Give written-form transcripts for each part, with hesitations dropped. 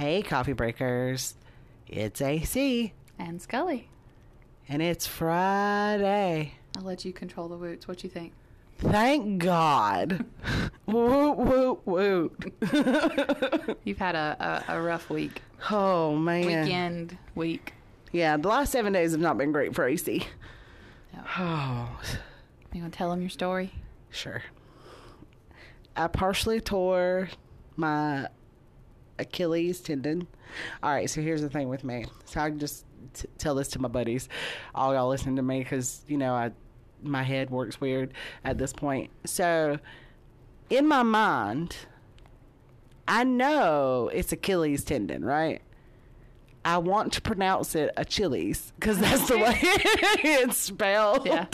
Hey, coffee breakers. It's AC. And Scully. And it's Friday. I'll let you control the woots. What you think? Thank God. Woot, woot, woot. You've had a rough week. Oh, man. Weekend, week. Yeah, the last 7 days have not been great for AC. No. Oh. You going to tell them your story? Sure. I partially tore my Achilles tendon. All right, so here's the thing with me. So I just tell this to my buddies. All y'all listen to me because, you know, my head works weird at this point. So in my mind, I know it's Achilles tendon, right? I want to pronounce it Achilles because that's the way it's spelled. Yeah.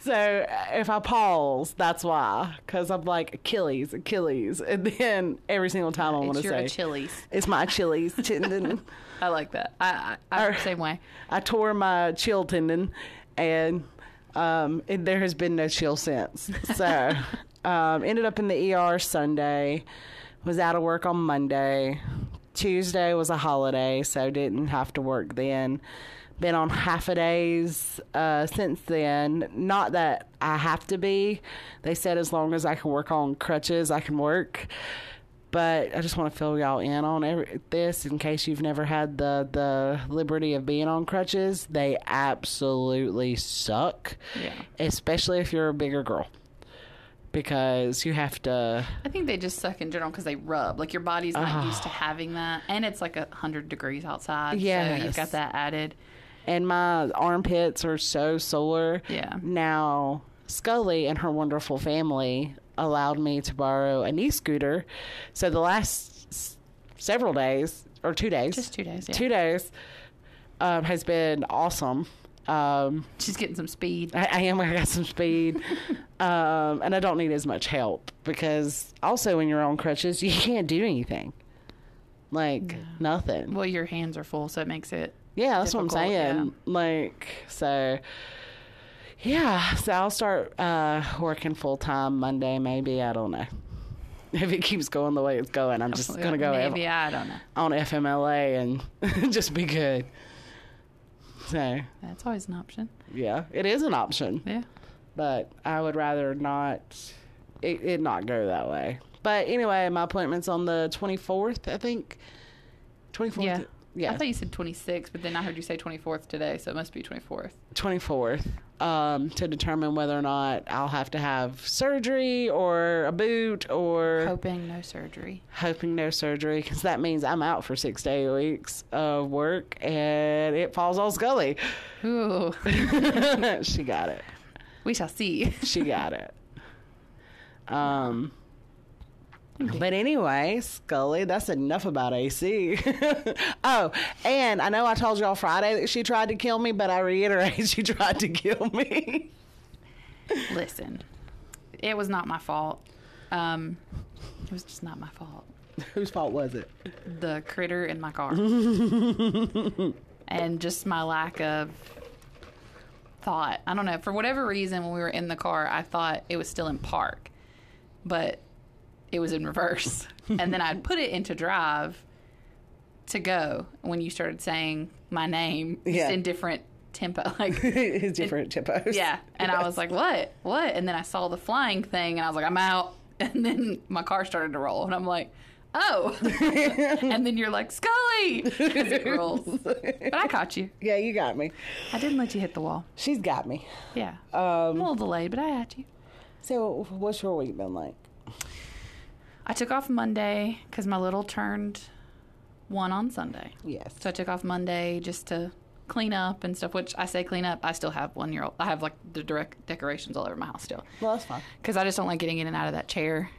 So if I pause, that's why, because I'm like Achilles, and then every single time I want to say Achilles. It's my Achilles tendon. I like that. I'm the same way. I tore my chill tendon, and there has been no chill since. So ended up in the ER Sunday. Was out of work on Monday. Tuesday was a holiday, so didn't have to work then. Been on half a days since then. Not that I have to be. They said as long as I can work on crutches, I can work. But I just want to fill y'all in on this in case you've never had the liberty of being on crutches. They absolutely suck, yeah. Especially if you're a bigger girl. Because you have to... I think they just suck in general because they rub. Like, your body's not used to having that. And it's like 100 degrees outside. Yeah, so you've got that added. And my armpits are so sore. Yeah. Now, Scully and her wonderful family allowed me to borrow a knee scooter. So the last several days, or 2 days. Just 2 days, yeah. 2 days has been awesome. She's getting some speed. I am. I got some speed. And I don't need as much help because also when you're on crutches, you can't do anything. Like, nothing. Well, your hands are full, so it makes it that's difficult. What I'm saying. Yeah. Like, so, yeah. So I'll start working full-time Monday maybe. I don't know. If it keeps going the way it's going, I'm just going to go on FMLA and just be good. So that's always an option. Yeah, it is an option. Yeah, but I would rather not it not go that way. But anyway, my appointment's on the 24th, I think. 24th. Yeah. I thought you said 26th, but then I heard you say 24th today, so it must be 24th. 24th to determine whether or not I'll have to have surgery or a boot or... Hoping no surgery. Hoping no surgery, because that means I'm out for 6 to 8 weeks of work, and it falls on Scully. Ooh. She got it. We shall see. She got it. But anyway, Scully, that's enough about AC. Oh, and I know I told y'all Friday that she tried to kill me, but I reiterate, she tried to kill me. Listen, it was not my fault. It was just not my fault. Whose fault was it? The critter in my car. And just my lack of thought. I don't know. For whatever reason, when we were in the car, I thought it was still in park. But... it was in reverse. And then I'd put it into drive to go when you started saying my name just in different tempo. Like different tempos. Yeah. And I was like, what? And then I saw the flying thing, and I was like, I'm out. And then my car started to roll. And I'm like, oh. And then you're like, Scully. Because it rolls. But I caught you. Yeah, you got me. I didn't let you hit the wall. She's got me. Yeah. I'm a little delayed, but I got you. So what's your week been like? I took off Monday because my little turned 1 on Sunday. Yes. So I took off Monday just to clean up and stuff, which I say clean up. I still have 1-year-old. I have, like, the direct decorations all over my house still. Well, that's fine. Because I just don't like getting in and out of that chair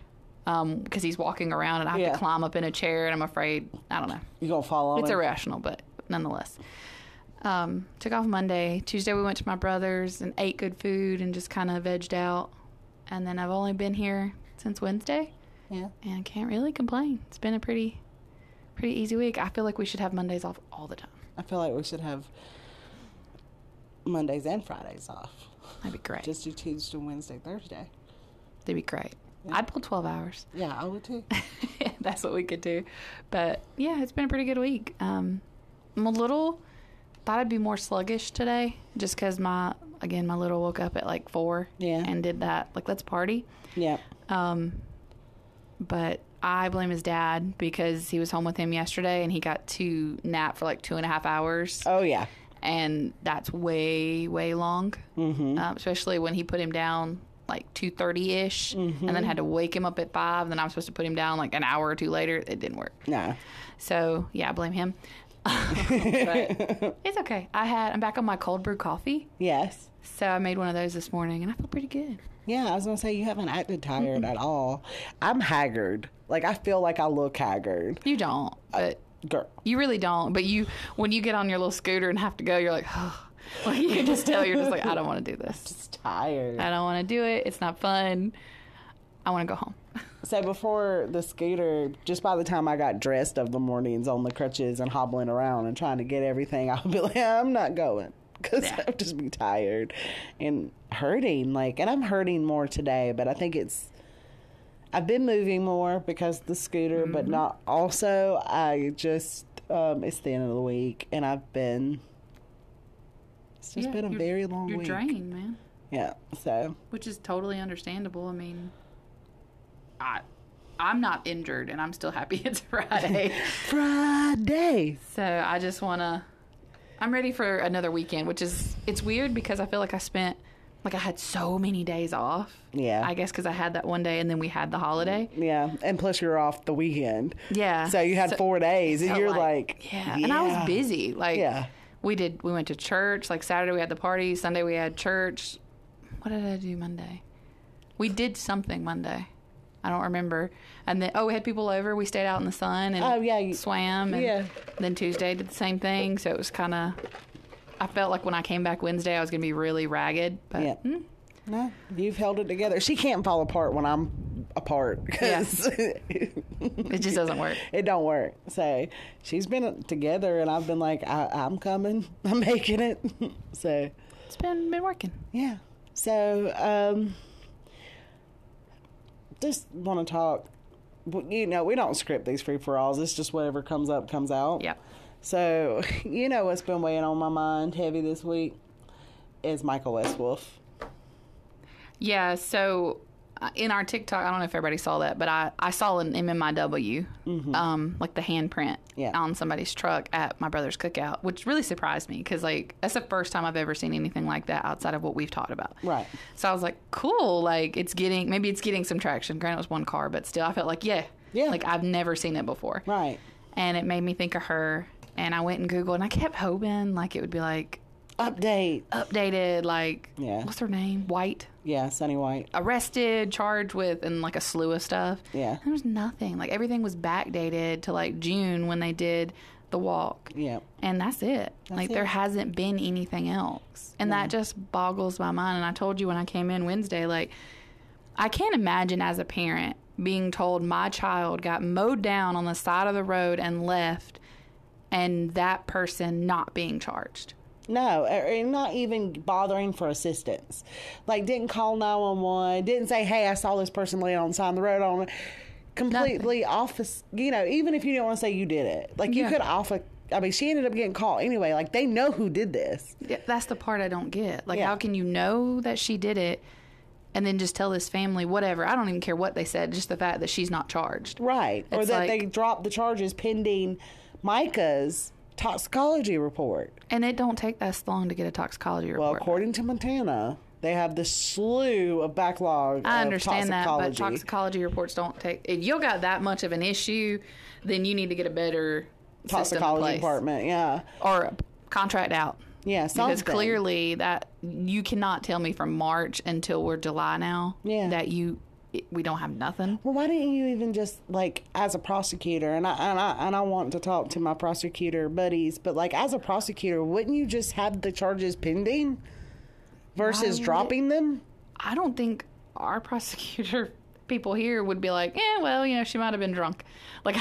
because he's walking around and I have to climb up in a chair, and I'm afraid, I don't know. You're going to fall over. It's irrational, but nonetheless. Took off Monday. Tuesday we went to my brother's and ate good food and just kind of vegged out. And then I've only been here since Wednesday. Yeah. And I can't really complain. It's been a pretty easy week. I feel like we should have Mondays off all the time. I feel like we should have Mondays and Fridays off. That'd be great. Just do Tuesday, Wednesday, Thursday. That'd be great. Yeah. I'd pull 12 hours. Yeah, I would too. that's what we could do. But yeah, it's been a pretty good week. I'm a little, thought I'd be more sluggish today just because my little woke up at like 4 and did that. Like, let's party. Yeah. But I blame his dad because he was home with him yesterday and he got to nap for like 2.5 hours. Oh, yeah. And that's way, way long, mm-hmm. Especially when he put him down like 2:30-ish, mm-hmm. and then had to wake him up at 5. And then I was supposed to put him down like an hour or two later. It didn't work. No. So, yeah, I blame him. But it's okay. I'm back on my cold brew coffee. Yes. So I made one of those this morning, and I feel pretty good. Yeah, I was going to say, you haven't acted tired at all. I'm haggard. Like, I feel like I look haggard. You don't, but... Girl. You really don't, but when you get on your little scooter and have to go, you're like, oh. Like, you can just tell, you're just like, I don't want to do this. I'm just tired. I don't want to do it. It's not fun. I want to go home. So before the scooter, just by the time I got dressed of the mornings on the crutches and hobbling around and trying to get everything, I would be like, I'm not going because I'll just be tired and hurting. Like, and I'm hurting more today, but I think I've been moving more because of the scooter, mm-hmm. but not also. I just, it's the end of the week, and it's just been a very long week. You're drained, man. Yeah, so. Which is totally understandable. I mean, I'm not injured, and I'm still happy it's Friday. Friday! So I just want to, I'm ready for another weekend, which is, it's weird because I feel like I had so many days off. Yeah. I guess because I had that one day and then we had the holiday. Yeah. And plus you're off the weekend. Yeah. So you had 4 days and so you're like yeah. And I was busy. Like we went to church. Like Saturday we had the party. Sunday we had church. What did I do Monday? We did something Monday. I don't remember. And then, we had people over. We stayed out in the sun and swam. And then Tuesday did the same thing. So it was kind of... I felt like when I came back Wednesday, I was going to be really ragged. But no, you've held it together. She can't fall apart when I'm apart. Cause it just doesn't work. It don't work. So she's been together, and I've been like, I'm coming. I'm making it. So it's been working. Yeah. So just want to talk. You know, we don't script these free-for-alls. It's just whatever comes up, comes out. Yeah. So, you know what's been weighing on my mind heavy this week is Mika Westwolf. Yeah, so in our TikTok, I don't know if everybody saw that, but I saw an MMIW, mm-hmm. Like the handprint on somebody's truck at my brother's cookout, which really surprised me because, like, that's the first time I've ever seen anything like that outside of what we've talked about. Right. So I was like, cool, like, maybe it's getting some traction. Granted, it was one car, but still, I felt like, like, I've never seen it before. Right. And it made me think of her. And I went and Googled, and I kept hoping, like, it would be, like... Updated, like... Yeah. What's her name? White? Yeah, Sonny White. Arrested, charged with, and, like, a slew of stuff. Yeah. And there was nothing. Like, everything was backdated to, like, June when they did the walk. Yeah. And that's it. There hasn't been anything else. And that just boggles my mind. And I told you when I came in Wednesday, like, I can't imagine as a parent being told my child got mowed down on the side of the road and left... and that person not being charged. No, and not even bothering for assistance. Like, didn't call 911, didn't say, hey, I saw this person laying on the side of the road on completely off, you know, even if you didn't want to say you did it. Like, you could she ended up getting caught anyway. Like, they know who did this. Yeah, that's the part I don't get. Like, how can you know that she did it and then just tell this family, whatever, I don't even care what they said, just the fact that she's not charged. Right. It's or that like, they dropped the charges pending... Mika's toxicology report. And it don't take us long to get a toxicology report. Well, according to Montana, they have this slew of backlog. I understand that, but toxicology reports don't take... If you got that much of an issue, then you need to get a better toxicology department, or a contract out. Yeah, something. Because clearly that you cannot tell me from March until we're July now that you... we don't have nothing. Well, why didn't you even just, like, as a prosecutor, and I want to talk to my prosecutor buddies, but, like, as a prosecutor, wouldn't you just have the charges pending versus dropping them? I don't think our prosecutor people here would be like, she might have been drunk. Like,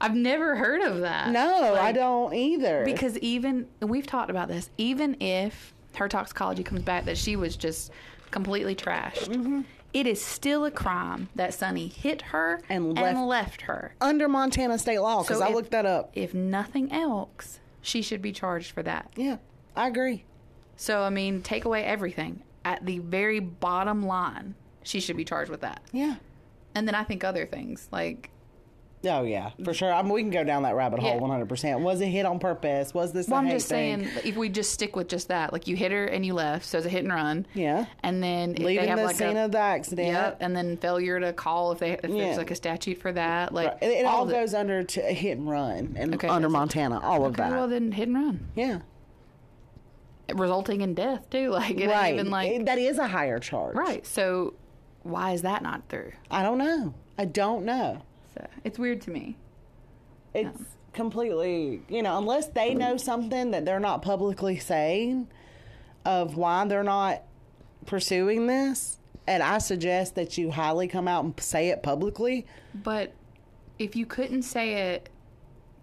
I've never heard of that. No, like, I don't either. Because even, we've talked about this, even if her toxicology comes back that she was just completely trashed, mm-hmm. It is still a crime that Sonny hit her and left her. Under Montana state law, because so I looked that up. If nothing else, she should be charged for that. Yeah, I agree. So, I mean, take away everything. At the very bottom line, she should be charged with that. Yeah. And then I think other things, like... Oh, yeah, for sure. I mean, we can go down that rabbit hole 100%. Was it hit on purpose? Was this a hate thing? I'm just saying, if we just stick with just that, like you hit her and you left, so it's a hit and run. Yeah. And then if leaving they have the scene of the accident. Yep, and then failure to call if there's like a statute for that. Like right. It all goes under to hit and run and under Montana, all of that. Well, then hit and run. Yeah. Resulting in death, too. Like it ain't even like... That is a higher charge. Right. So why is that not through? I don't know. I don't know. So it's weird to me. It's completely, unless they know something that they're not publicly saying of why they're not pursuing this. And I suggest that you highly come out and say it publicly. But if you couldn't say it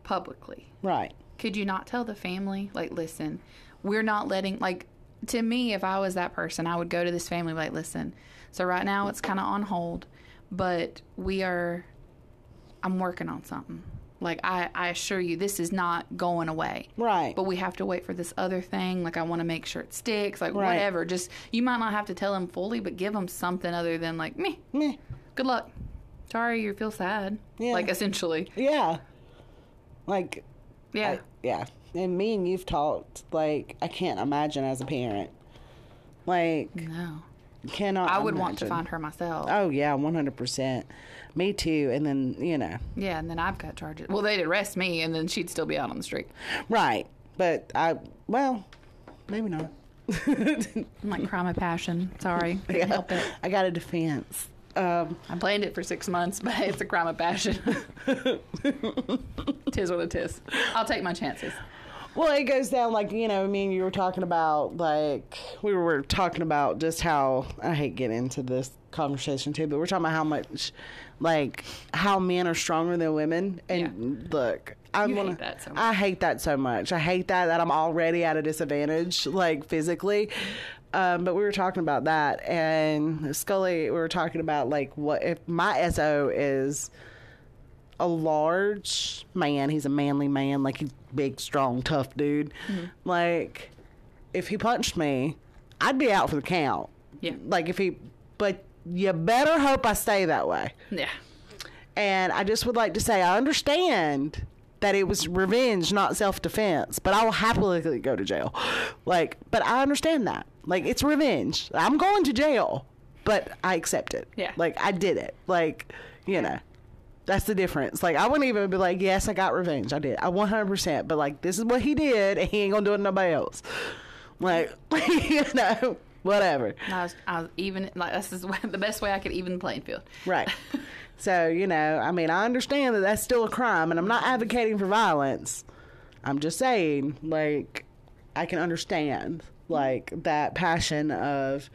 publicly. Right. Could you not tell the family? Like, listen, we're not letting, like, to me, if I was that person, I would go to this family like, listen, so right now it's kind of on hold, but I'm working on something. Like, I assure you, this is not going away. Right. But we have to wait for this other thing. Like, I want to make sure it sticks. Like, whatever. Just, you might not have to tell them fully, but give them something other than, like, meh. Good luck. Sorry, you feel sad. Yeah. Like, essentially. Yeah. Like. Yeah. And me and you've talked, like, I can't imagine as a parent. Like. No. Cannot. I would imagine. Want to find her myself. Oh, yeah, 100%. Me too. And then, Yeah, and then I've got charges. Well, they'd arrest me, and then she'd still be out on the street. Right. But maybe not. I'm like crime of passion. Sorry. Couldn't help it. I got a defense. I planned it for 6 months, but it's a crime of passion. Tis what it is. I'll take my chances. Well, it goes down like, you were talking about, like, we were talking about just how, I hate getting into this conversation too, but we're talking about how much, like, how men are stronger than women. And look, hate that so much. I hate that so much. I hate that I'm already at a disadvantage, like, physically. But we were talking about that. And Scully, we were talking about, like, what if my SO is... a large man. He's a manly man. Like, he's big, strong, tough dude. Mm-hmm. Like, if he punched me, I'd be out for the count. Yeah. Like, but you better hope I stay that way. Yeah. And I just would like to say, I understand that it was revenge, not self-defense, but I will happily go to jail. Like, but I understand that. Like, it's revenge. I'm going to jail, but I accept it. Yeah. Like, I did it. Like, you know. That's the difference. Like, I wouldn't even be like, yes, I got revenge. I did. I 100%. But, like, this is what he did, and he ain't going to do it to nobody else. Like, whatever. I was even, like, this is the best way I could even the playing field. Right. So, I mean, I understand that that's still a crime, and I'm not advocating for violence. I'm just saying, like, I can understand, like, that passion of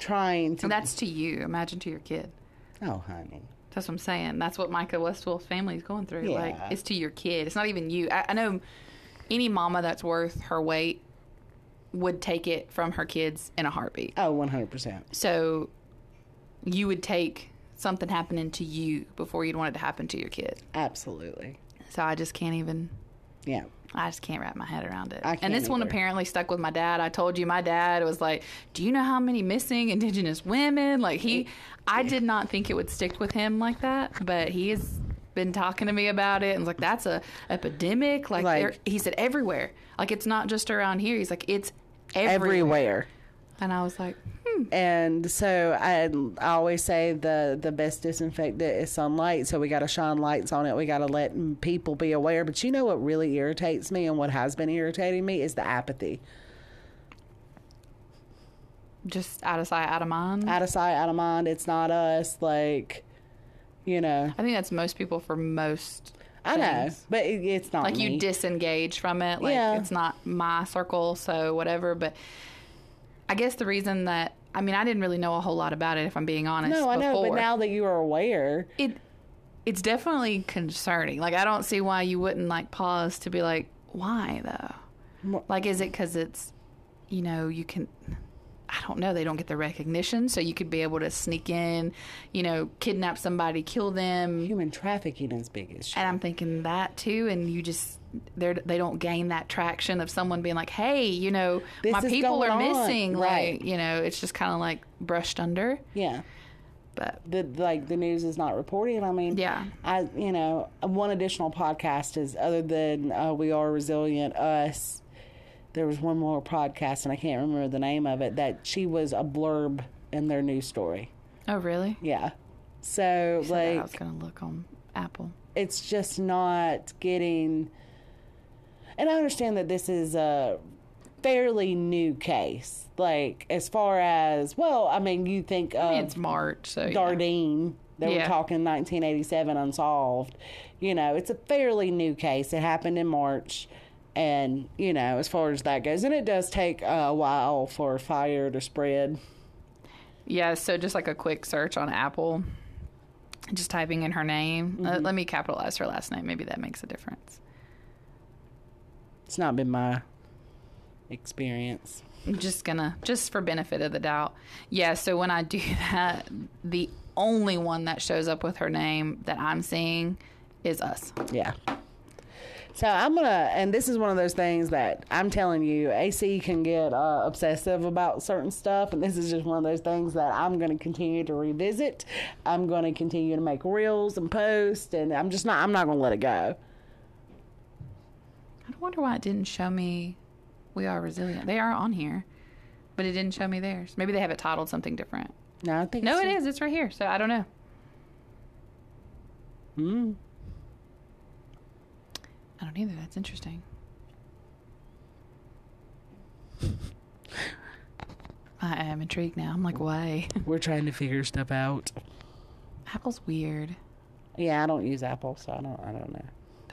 trying to. And that's to you. Imagine to your kid. Oh, honey. That's what I'm saying. That's what Mika Westwolf's family is going through. Yeah. Like, it's to your kid. It's not even you. I know any mama that's worth her weight would take it from her kids in a heartbeat. Oh, 100%. So you would take something happening to you before you'd want it to happen to your kid. Absolutely. So I just can't even... Yeah. I just can't wrap my head around it. And this one apparently stuck with my dad. I told you my dad was like, do you know how many missing indigenous women? Like I did not think it would stick with him like that, but he has been talking to me about it and was like, that's a epidemic. Like he said, everywhere. Like it's not just around here. He's like, it's everywhere. And I was like, And so I always say the best disinfectant is sunlight. So we got to shine lights on it. We got to let people be aware. But you know what really irritates me and what has been irritating me is the apathy. Just out of sight, out of mind. Out of sight, out of mind. It's not us. Like, I think that's most people for most. I know, but it's not like me. You disengage from it. Like it's not my circle. So whatever. But I guess the reason that, I mean, I didn't really know a whole lot about it, if I'm being honest. No, I know, but now that you are aware. It's definitely concerning. Like, I don't see why you wouldn't, like, pause to be like, why, though? Like, is it because it's, you can, I don't know, they don't get the recognition. So you could be able to sneak in, you know, kidnap somebody, kill them. Human trafficking is big issue. And I'm thinking that too. And you just, they don't gain that traction of someone being like, hey, you know, this my people are missing. Right. Like, you know, it's just kind of like brushed under. Yeah. But the news is not reporting. I mean, yeah. You know, one additional podcast is other than We Are Resilient, Us. There was one more podcast, and I can't remember the name of it, that she was a blurb in their news story. Oh, really? Yeah. So, you like, I was going to look on Apple. It's just not getting. And I understand that this is a fairly new case. Like, as far as, well, I mean, you think of, I mean, it's March, so Dardine. Yeah. They were talking 1987 unsolved. You know, it's a fairly new case. It happened in March. And, you know, as far as that goes, and it does take a while for fire to spread. Yeah, so just like a quick search on Apple, just typing in her name. Mm-hmm. Let me capitalize her last name. Maybe that makes a difference. It's not been my experience. I'm just gonna, just for benefit of the doubt. Yeah, so when I do that, the only one that shows up with her name that I'm seeing is Us. Yeah. So I'm going to, and this is one of those things that I'm telling you, AC can get obsessive about certain stuff. And this is just one of those things that I'm going to continue to revisit. I'm going to continue to make reels and post, and I'm not going to let it go. I wonder why it didn't show me We Are Resilient. They are on here, but it didn't show me theirs. Maybe they have it titled something different. No, I think it is. It's right here. So I don't know. Hmm. I don't either. That's interesting. I am intrigued now. I'm like, why? We're trying to figure stuff out. Apple's weird. Yeah, I don't use Apple, so I don't know. Did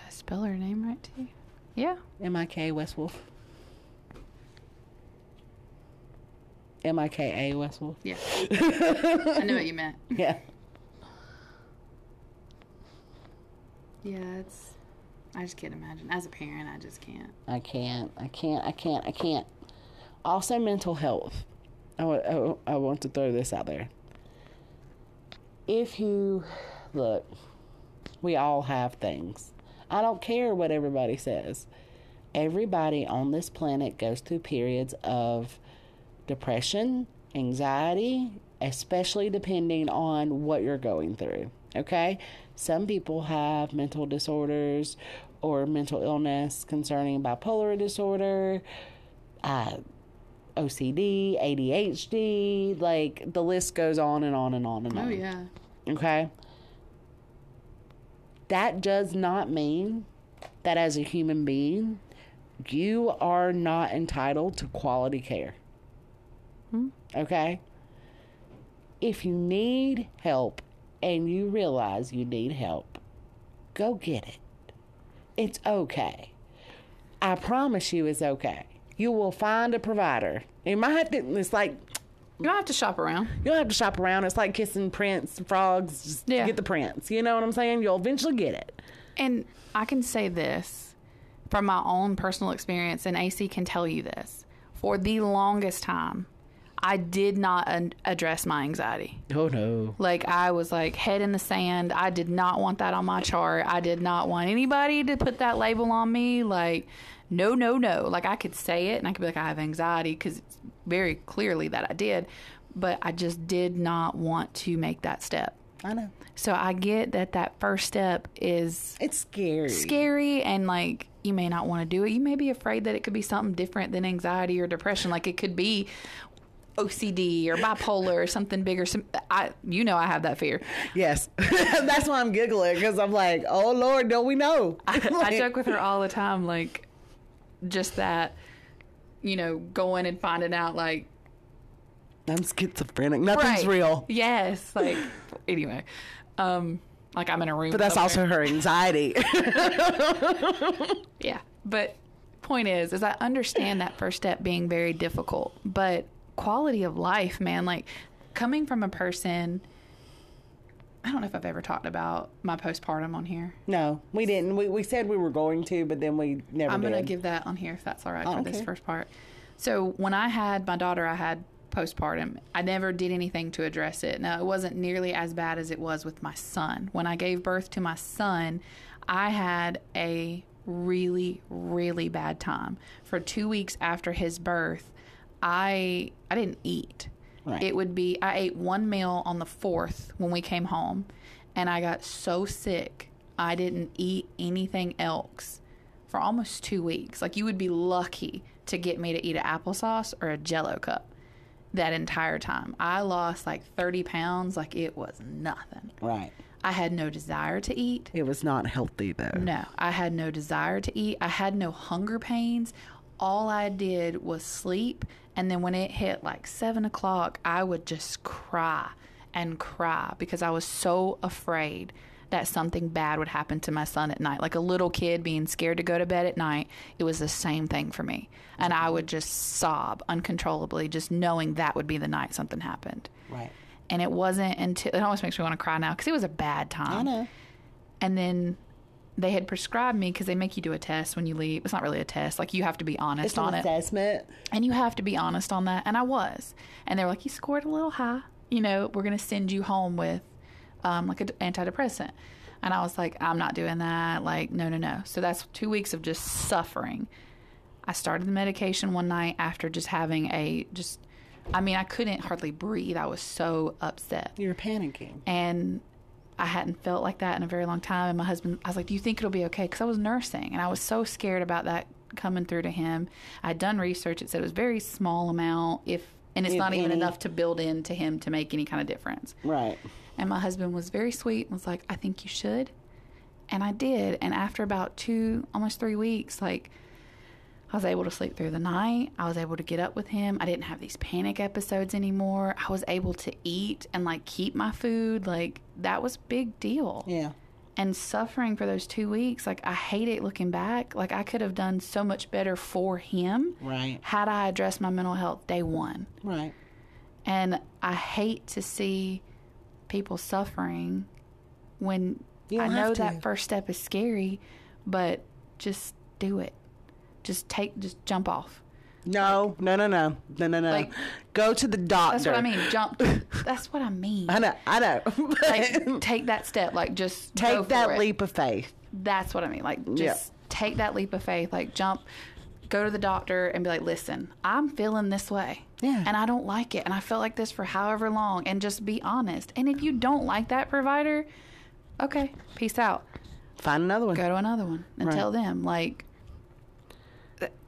I spell her name right to you? Yeah. Mika Westwolf. Mika Westwolf. Yeah. I knew what you meant. Yeah. Yeah, it's, I just can't imagine. As a parent, I just can't. I can't. Also, mental health. I want to throw this out there. If you, look, we all have things. I don't care what everybody says. Everybody on this planet goes through periods of depression, anxiety, especially depending on what you're going through. Okay? Some people have mental disorders or mental illness concerning bipolar disorder, OCD, ADHD, like the list goes on and on and on and on. Oh, yeah. Okay? That does not mean that as a human being, you are not entitled to quality care. Hmm. Okay? If you need help, and you realize you need help, go get it. It's okay. I promise you it's okay. You will find a provider. You might have to, it's like, you don't have to shop around. You don't have to shop around. It's like kissing prints, frogs. Just get the prints. You know what I'm saying? You'll eventually get it. And I can say this from my own personal experience, and AC can tell you this. For the longest time, I did not address my anxiety. Oh, no. Like, I was like head in the sand. I did not want that on my chart. I did not want anybody to put that label on me. Like, no, no, no. Like, I could say it and I could be like, I have anxiety, because it's very clearly that I did. But I just did not want to make that step. I know. So I get that first step is... It's scary. Scary, and like, you may not want to do it. You may be afraid that it could be something different than anxiety or depression. Like, it could be OCD or bipolar or something bigger. I have that fear. Yes. That's why I'm giggling, because I'm like, oh Lord, don't we know? I joke with her all the time, like, just that, you know, going and finding out, like, I'm schizophrenic. Nothing's real. Yes. Like, anyway, like, I'm in a room. But that's also her anxiety. Yeah. But point is I understand that first step being very difficult, but quality of life, man, like, coming from a person, I don't know if I've ever talked about my postpartum on here. No, we didn't. We said we were going to, but then we never did. I'm going to give that on here if that's all right for this first part. So when I had my daughter, I had postpartum. I never did anything to address it. Now, it wasn't nearly as bad as it was with my son. When I gave birth to my son, I had a really, really bad time. For 2 weeks after his birth, I didn't eat. Right. It would be, I ate one meal on the 4th when we came home, and I got so sick I didn't eat anything else for almost 2 weeks. Like, you would be lucky to get me to eat an applesauce or a Jell-O cup that entire time. I lost like 30 pounds. Like, it was nothing. Right. I had no desire to eat. It was not healthy, though. No, I had no desire to eat. I had no hunger pains. All I did was sleep. And then when it hit like 7 o'clock, I would just cry and cry because I was so afraid that something bad would happen to my son at night. Like a little kid being scared to go to bed at night, it was the same thing for me. And I would just sob uncontrollably, just knowing that would be the night something happened. Right. And it wasn't until, it almost makes me want to cry now because it was a bad time. I know. And then they had prescribed me, because they make you do a test when you leave. It's not really a test. Like, you have to be honest it's on it. It's an assessment. And you have to be honest on that. And I was. And they were like, you scored a little high. You know, we're going to send you home with like an antidepressant. And I was like, I'm not doing that. Like, no. So that's 2 weeks of just suffering. I started the medication one night after just having I couldn't hardly breathe. I was so upset. You were panicking. And I hadn't felt like that in a very long time. And my husband, I was like, do you think it'll be okay? Because I was nursing, and I was so scared about that coming through to him. I'd done research. It said it was a very small amount, and it's not even enough to build into him to make any kind of difference. Right. And my husband was very sweet and was like, I think you should. And I did. And after about almost 3 weeks, like, I was able to sleep through the night. I was able to get up with him. I didn't have these panic episodes anymore. I was able to eat and, like, keep my food. Like, that was a big deal. Yeah. And suffering for those 2 weeks, like, I hate it looking back. Like, I could have done so much better for him. Right. Had I addressed my mental health day one. Right. And I hate to see people suffering when I know that first step is scary, but just do it. Just jump off. No. Like, go to the doctor. That's what I mean. That's what I mean. I know. Like, take that step. Like, just take that leap of faith. That's what I mean. Like, just take that leap of faith. Like, jump, go to the doctor and be like, listen, I'm feeling this way. Yeah. And I don't like it. And I felt like this for however long. And just be honest. And if you don't like that provider, okay, peace out. Find another one. Go to another one and tell them, like,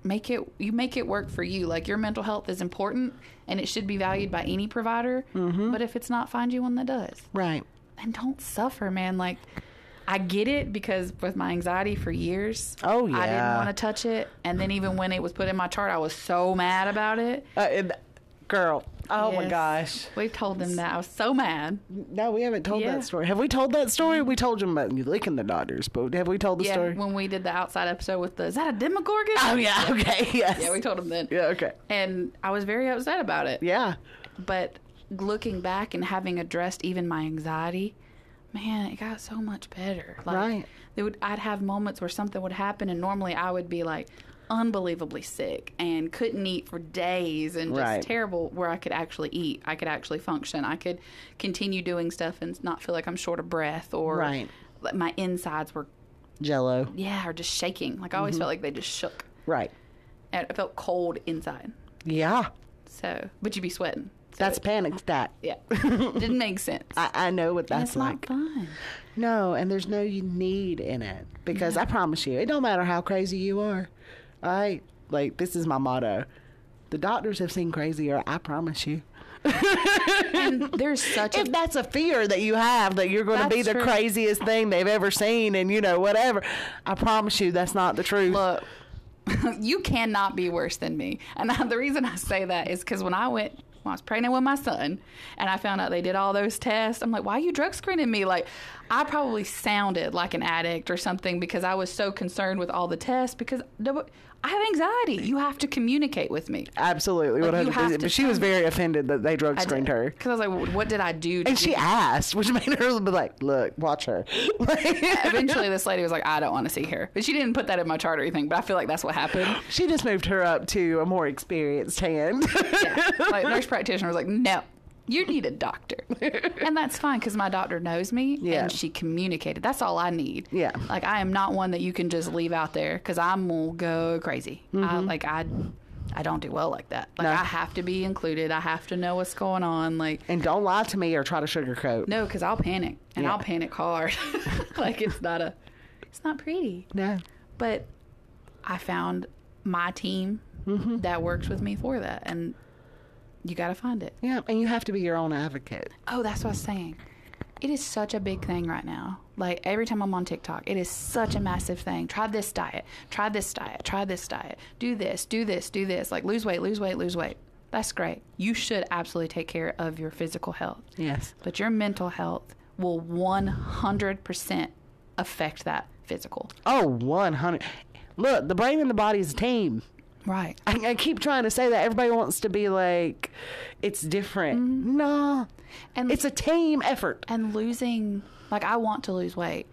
make it work for you. Like, your mental health is important and it should be valued by any provider, but if it's not, find you one that does. Right. And don't suffer, man. Like, I get it, because with my anxiety for years, I didn't want to touch it. And then even when it was put in my chart, I was so mad about it. Girl, my gosh. We've told them that. I was so mad. No, we haven't told that story. Have we told that story? We told them about you licking the daughters, but have we told the story? Yeah, when we did the outside episode with is that a Demogorgon? Oh, yeah. Okay, yes. Yeah, we told them then. Yeah, okay. And I was very upset about it. Yeah. But looking back and having addressed even my anxiety, man, it got so much better. Like, right. I'd have moments where something would happen, and normally I would be like, unbelievably sick and couldn't eat for days and just terrible, where I could actually eat. I could actually function. I could continue doing stuff and not feel like I'm short of breath or my insides were jello. Yeah, or just shaking. Like, I always felt like they just shook. Right. And I felt cold inside. Yeah. So, but you'd be sweating. So that's panic stack. Yeah. Didn't make sense. I know what that's like. It's not fun. No, and there's no need in it, because I promise you, it don't matter how crazy you are. Like, this is my motto. The doctors have seen crazier, I promise you. And there's such if that's a fear that you have, that you're going to be the craziest thing they've ever seen and, you know, whatever, I promise you that's not the truth. Look, you cannot be worse than me. And the reason I say that is because when I was pregnant with my son and I found out they did all those tests, I'm like, why are you drug screening me? Like, I probably sounded like an addict or something because I was so concerned with all the tests, because I have anxiety. You have to communicate with me. Absolutely. Like, but she was very offended that they drug screened her. Because I was like, well, what did I do? And she asked, which made her be like, look, watch her. Eventually, this lady was like, I don't want to see her. But she didn't put that in my chart or anything. But I feel like that's what happened. She just moved her up to a more experienced hand. Yeah. Like, nurse practitioner was like, no. You need a doctor. And that's fine because my doctor knows me and she communicated. That's all I need. Yeah. Like, I am not one that you can just leave out there because I'm going to go crazy. Mm-hmm. I don't do well like that. Like, no. I have to be included. I have to know what's going on. Like, and don't lie to me or try to sugarcoat. No, because I'll panic. And I'll panic hard. Like, it's not pretty. No. But I found my team that works with me for that. And you got to find it. Yeah, and you have to be your own advocate. Oh, that's what I was saying. It is such a big thing right now. Like, every time I'm on TikTok, it is such a massive thing. Try this diet. Try this diet. Try this diet. Do this. Do this. Do this. Like, lose weight, lose weight, lose weight. That's great. You should absolutely take care of your physical health. Yes. But your mental health will 100% affect that physical. Oh, 100. Look, the brain and the body is a team. Right. I keep trying to say that. Everybody wants to be like, it's different. Mm-hmm. No. And it's a team effort. And losing, like, I want to lose weight.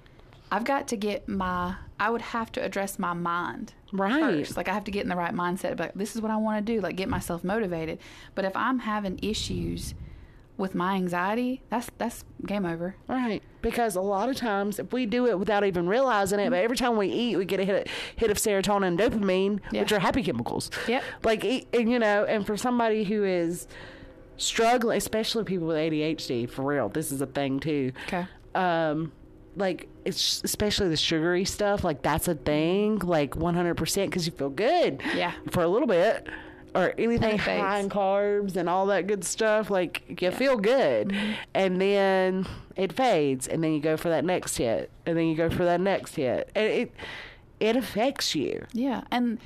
I've got to get I would have to address my mind. Right. First. Like, I have to get in the right mindset. But this is what I want to do. Like, get myself motivated. But if I'm having issues with my anxiety, that's game over. Right. Because a lot of times, if we do it without even realizing it, but every time we eat, we get a hit of serotonin and dopamine, which are happy chemicals. Yep. Like, and, you know, and for somebody who is struggling, especially people with ADHD, for real, this is a thing too. Okay. Like, it's especially the sugary stuff, like, that's a thing, like, 100%, because you feel good. Yeah. For a little bit. Or anything high in carbs and all that good stuff, like, you feel good. Mm-hmm. And then it fades, and then you go for that next hit, and then you go for that next hit. And it affects you. Yeah, and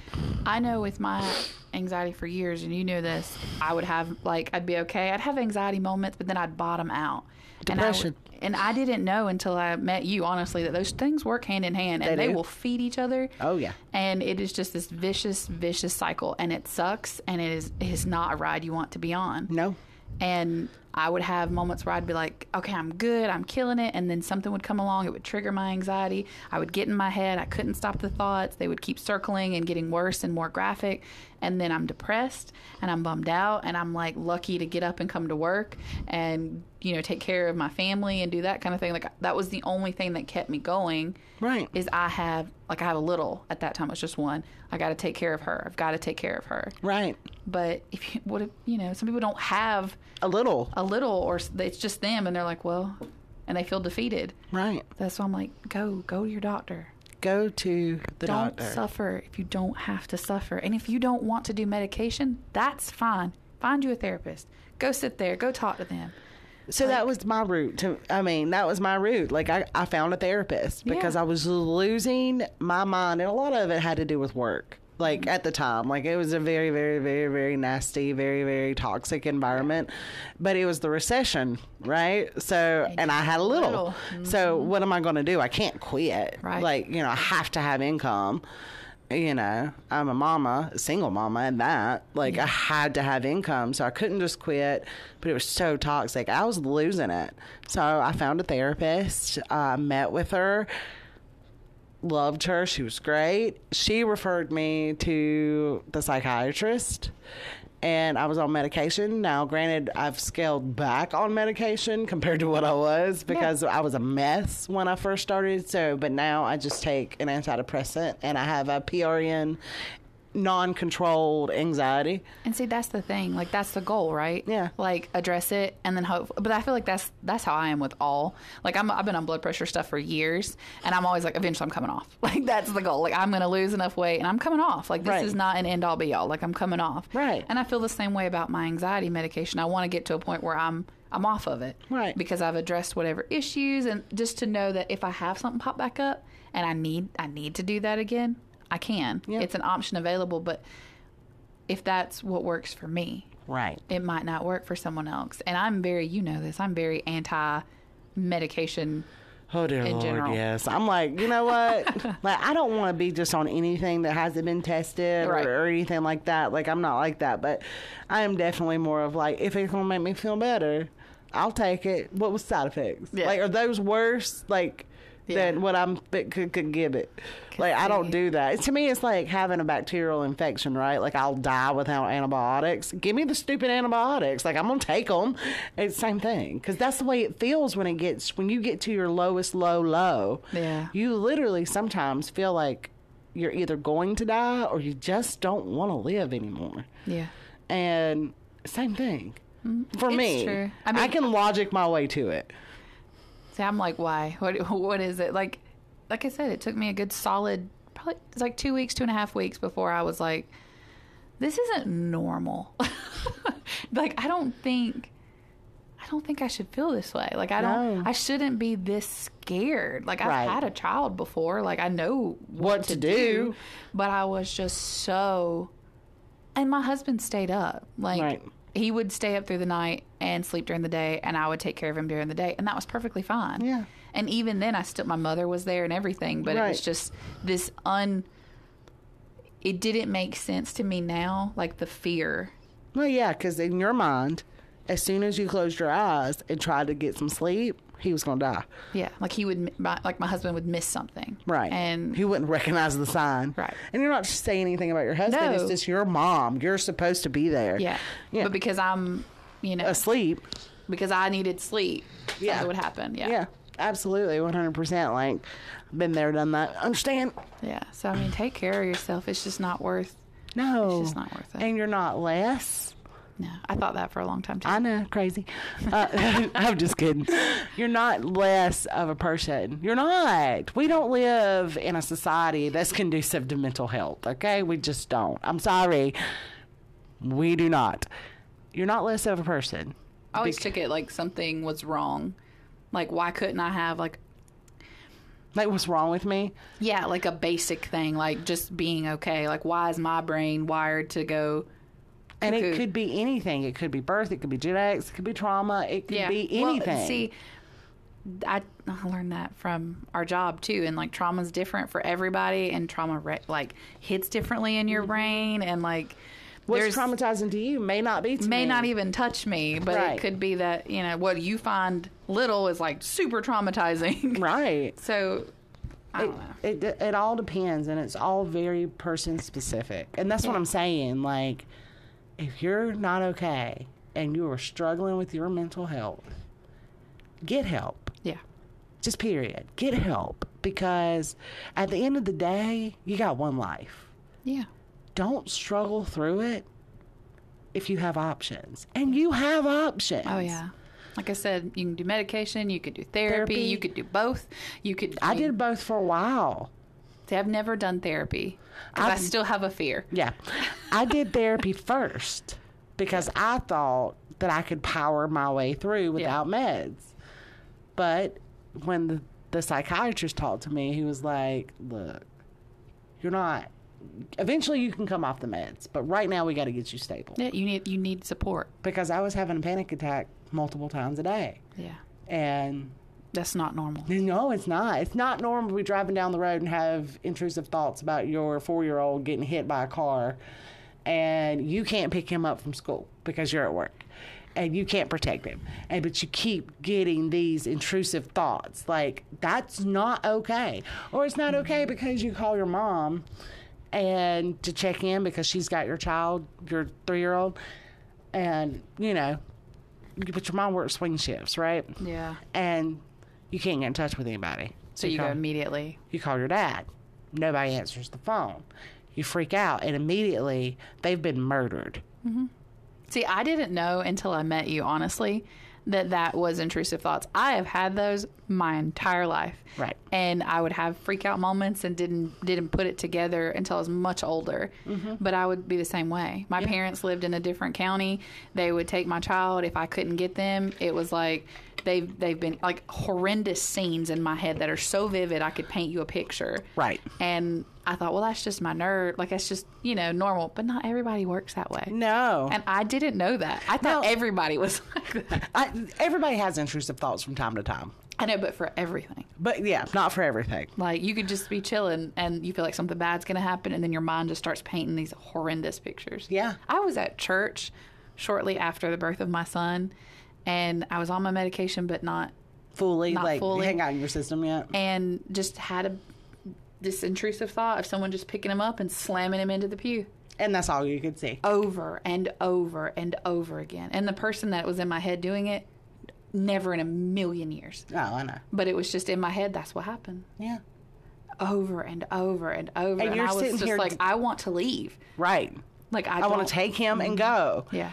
I know with my anxiety for years, and you knew this, I would have, like, I'd be okay. I'd have anxiety moments, but then I'd bottom out. Depression. And I didn't know until I met you, honestly, that those things work hand in hand. And they will feed each other. Oh, yeah. And it is just this vicious, vicious cycle. And it sucks. And it is not a ride you want to be on. No. And I would have moments where I'd be like, okay, I'm good. I'm killing it. And then something would come along. It would trigger my anxiety. I would get in my head. I couldn't stop the thoughts. They would keep circling and getting worse and more graphic. And then I'm depressed and I'm bummed out. And I'm like lucky to get up and come to work and, you know, take care of my family and do that kind of thing. Like, that was the only thing that kept me going. Right. Is I have a little at that time. It was just one. I got to take care of her. I've got to take care of her. Right. But if some people don't have a little, or it's just them, and they're like, well, and they feel defeated. Right. That's why I'm like, go to your doctor. Go to the doctor. Don't suffer if you don't have to suffer. And if you don't want to do medication, that's fine. Find you a therapist. Go sit there. Go talk to them. So that was my route. That was my route. Like, I found a therapist because I was losing my mind. And a lot of it had to do with work. Like, at the time, like, it was a very, very, very, very nasty, very, very toxic environment. But it was the recession, right? So, and I had a little. Mm-hmm. So what am I going to do? I can't quit. Right. Like, you know, I have to have income. You know, I'm a mama, a single mama, and that. Like, I had to have income, so I couldn't just quit. But it was so toxic. I was losing it. So I found a therapist. I met with her. Loved her. She was great. She referred me to the psychiatrist, and I was on medication. Now, granted, I've scaled back on medication compared to what I was because I was a mess when I first started. So, but now I just take an antidepressant, and I have a PRN, non-controlled anxiety. And see, that's the thing. Like, that's the goal, right? Yeah. Like, address it and then hope. But I feel like that's how I am with all. Like, I've been on blood pressure stuff for years, and I'm always like, eventually I'm coming off. Like, that's the goal. Like, I'm going to lose enough weight, and I'm coming off. Like, this is not an end all be all. Like, I'm coming off. Right. And I feel the same way about my anxiety medication. I want to get to a point where I'm off of it. Right. Because I've addressed whatever issues, and just to know that if I have something pop back up and I need to do that again, I can. Yep. It's an option available, but if that's what works for me, right, it might not work for someone else. And I'm very anti-medication Oh, dear Lord, general. Yes. I'm like, you know what? Like, I don't want to be just on anything that hasn't been tested right. or anything like that. Like, I'm not like that. But I am definitely more of like, if it's going to make me feel better, I'll take it. What was side effects? Yeah. Like, are those worse? Like... Yeah. than what I could give it. Like, I don't do that. To me, it's like having a bacterial infection, right? Like, I'll die without antibiotics. Give me the stupid antibiotics. Like, I'm going to take them. It's the same thing. Because that's the way it feels when it gets, when you get to your lowest low. Yeah. You literally sometimes feel like you're either going to die or you just don't want to live anymore. Yeah. And same thing. Mm-hmm. For me. True. I mean, I can logic my way to it. See, I'm like, why? What is it? Like I said, it took me a good solid, probably it's like 2.5 weeks before I was like, this isn't normal. Like, I don't think I should feel this way. Like, I shouldn't be this scared. Like, I've right. had a child before. Like, I know what to do. But I was just so, and my husband stayed up. Like, right. He would stay up through the night and sleep during the day, and I would take care of him during the day, and that was perfectly fine. Yeah. And even then, my mother was there and everything, but right. it was just this it didn't make sense to me now, like the fear. Well, yeah, because in your mind, as soon as you closed your eyes and tried to get some sleep, he was going to die. Yeah, like my husband would miss something. Right. And he wouldn't recognize the sign. Right. And you're not saying anything about your husband. No. It's just your mom. You're supposed to be there. Yeah. But because I'm, asleep. Because I needed sleep. Yeah. That would happen. Yeah. Yeah. Absolutely. 100%. Like, been there, done that. Understand? Yeah. So, I mean, take care of yourself. It's just not worth. No. It's just not worth it. And you're not less. No, I thought that for a long time, too. I know. Crazy. I'm just kidding. You're not less of a person. You're not. We don't live in a society that's conducive to mental health, okay? We just don't. I'm sorry. We do not. You're not less of a person. I always took it like something was wrong. Like, why couldn't I have, like, what's wrong with me? Yeah, like a basic thing, like just being okay. Like, why is my brain wired to go... And it could be anything. It could be birth. It could be genetics. It could be trauma. It could be anything. Well, see, I learned that from our job, too. And, like, trauma's different for everybody. And trauma, hits differently in your brain. And, like... What's traumatizing to you may not be to me. May not even touch me. But right. it could be that, what you find little is, like, super traumatizing. Right. So... I don't know. It all depends. And it's all very person-specific. And that's what I'm saying. Like... If you're not okay and you are struggling with your mental health, get help. Yeah. Just period. Get help. Because at the end of the day, you got one life. Yeah. Don't struggle through it if you have options. And you have options. Oh, yeah. Like I said, you can do medication. You could do therapy. You could do both. I did both for a while. See, I've never done therapy because I still have a fear. Yeah. I did therapy first because I thought that I could power my way through without meds. But when the psychiatrist talked to me, he was like, look, you're not... Eventually you can come off the meds, but right now we got to get you stable. Yeah, you need support. Because I was having a panic attack multiple times a day. Yeah. And... That's not normal. No, it's not. It's not normal to be driving down the road and have intrusive thoughts about your 4-year-old getting hit by a car, and you can't pick him up from school because you're at work, and you can't protect him. But you keep getting these intrusive thoughts. Like, that's not okay. Or it's not okay because you call your mom and to check in because she's got your child, your 3-year-old, and, but your mom works swing shifts, right? Yeah. And... You can't get in touch with anybody. So you go immediately. You call your dad. Nobody answers the phone. You freak out, and immediately they've been murdered. Mm-hmm. See, I didn't know until I met you, honestly, that was intrusive thoughts. I have had those my entire life. Right. And I would have freak out moments and didn't put it together until I was much older. Mm-hmm. But I would be the same way. My parents lived in a different county. They would take my child. If I couldn't get them, it was like... They've been like horrendous scenes in my head that are so vivid I could paint you a picture. Right. And I thought, well, that's just my nerve. Like, that's just, normal. But not everybody works that way. No. And I didn't know that. I thought everybody was like that. Everybody has intrusive thoughts from time to time. I know, but for everything. But yeah, not for everything. Like, you could just be chilling and you feel like something bad's going to happen, and then your mind just starts painting these horrendous pictures. Yeah. I was at church shortly after the birth of my son, and I was on my medication, but not fully. Hang out in your system yet. And just had this intrusive thought of someone just picking him up and slamming him into the pew. And that's all you could see. Over and over and over again. And the person that was in my head doing it, never in a million years. Oh, I know. But it was just in my head, that's what happened. Yeah. Over and over and over. And I was just like, I want to leave. Right. Like, I want to take him and go. Yeah.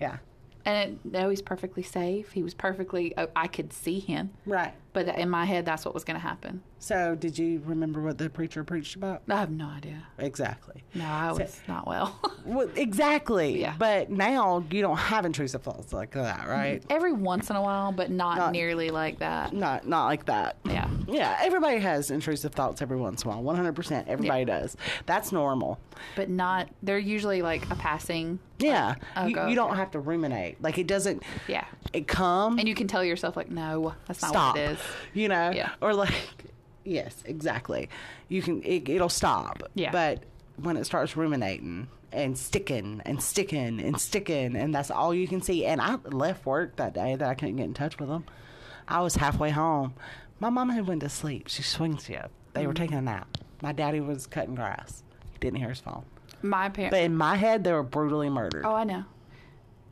Yeah. And no, he's perfectly safe. He was perfectly, I could see him. Right. But in my head, that's what was going to happen. So did you remember what the preacher preached about? I have no idea. Exactly. No, I was not well. Well, exactly. Yeah. But now you don't have intrusive thoughts like that, right? Every once in a while, but not nearly like that. Not like that. Yeah. Yeah. Everybody has intrusive thoughts every once in a while. 100%. Everybody does. That's normal. But not, they're usually like a passing. Yeah. Like, you don't have to ruminate. Like, it doesn't. Yeah. It comes. And you can tell yourself, like, no, that's not what it is. You know? Yeah. Or like, yes, exactly. You can, it'll stop. Yeah. But when it starts ruminating and sticking, and that's all you can see. And I left work that day that I couldn't get in touch with them. I was halfway home. My mom had went to sleep. She swing shift. They were taking a nap. My daddy was cutting grass. Didn't hear his phone. My parents. But in my head, they were brutally murdered. Oh, I know.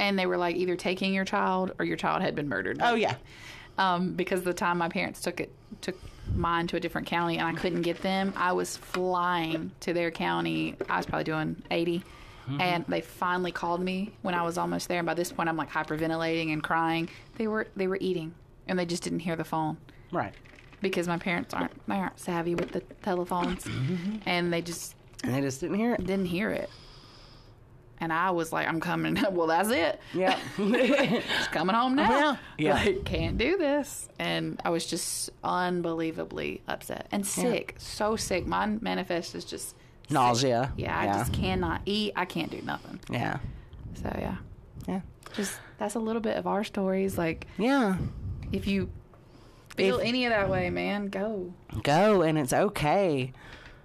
And they were like either taking your child or your child had been murdered. Oh, yeah. Because the time my parents took mine to a different county and I couldn't get them, I was flying to their county. I was probably doing 80. Mm-hmm. And they finally called me when I was almost there. And by this point, I'm like hyperventilating and crying. They were eating, and they just didn't hear the phone. Right. Because my parents aren't savvy with the telephones, mm-hmm. and they just didn't hear it. Didn't hear it. And I was like, I'm coming. Well, that's it. Yeah. Just coming home now. Yeah. Yeah. Like, can't do this. And I was just unbelievably upset and sick. Yeah. So sick. Mine manifest is just nausea. Sick. Yeah. I just cannot eat. I can't do nothing. Yeah. So, yeah. Yeah. Just, that's a little bit of our stories. Like, yeah. If you feel any of that way, man, go. Go. And it's okay.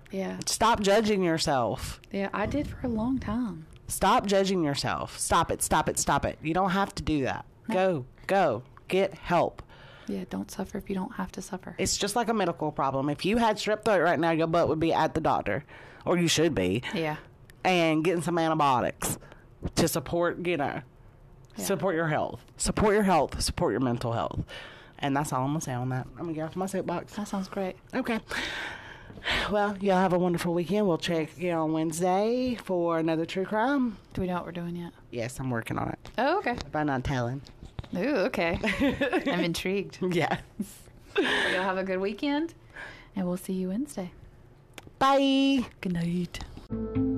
Yeah. Stop judging yourself. Yeah. I did for a long time. Stop judging yourself. Stop it. You don't have to do that. No. Go. Get help. Yeah, don't suffer if you don't have to suffer. It's just like a medical problem. If you had strep throat right now, your butt would be at the doctor. Or you should be. Yeah. And getting some antibiotics to support, support your health. Support your health. Support your mental health. And that's all I'm going to say on that. I'm going to get off my soapbox. That sounds great. Okay. Well, y'all have a wonderful weekend. We'll check you on Wednesday for another true crime. Do we know what we're doing yet? Yes, I'm working on it. Oh, okay. If I'm not telling. Ooh, okay. I'm intrigued. Yes. Well, y'all have a good weekend, and we'll see you Wednesday. Bye. Good night.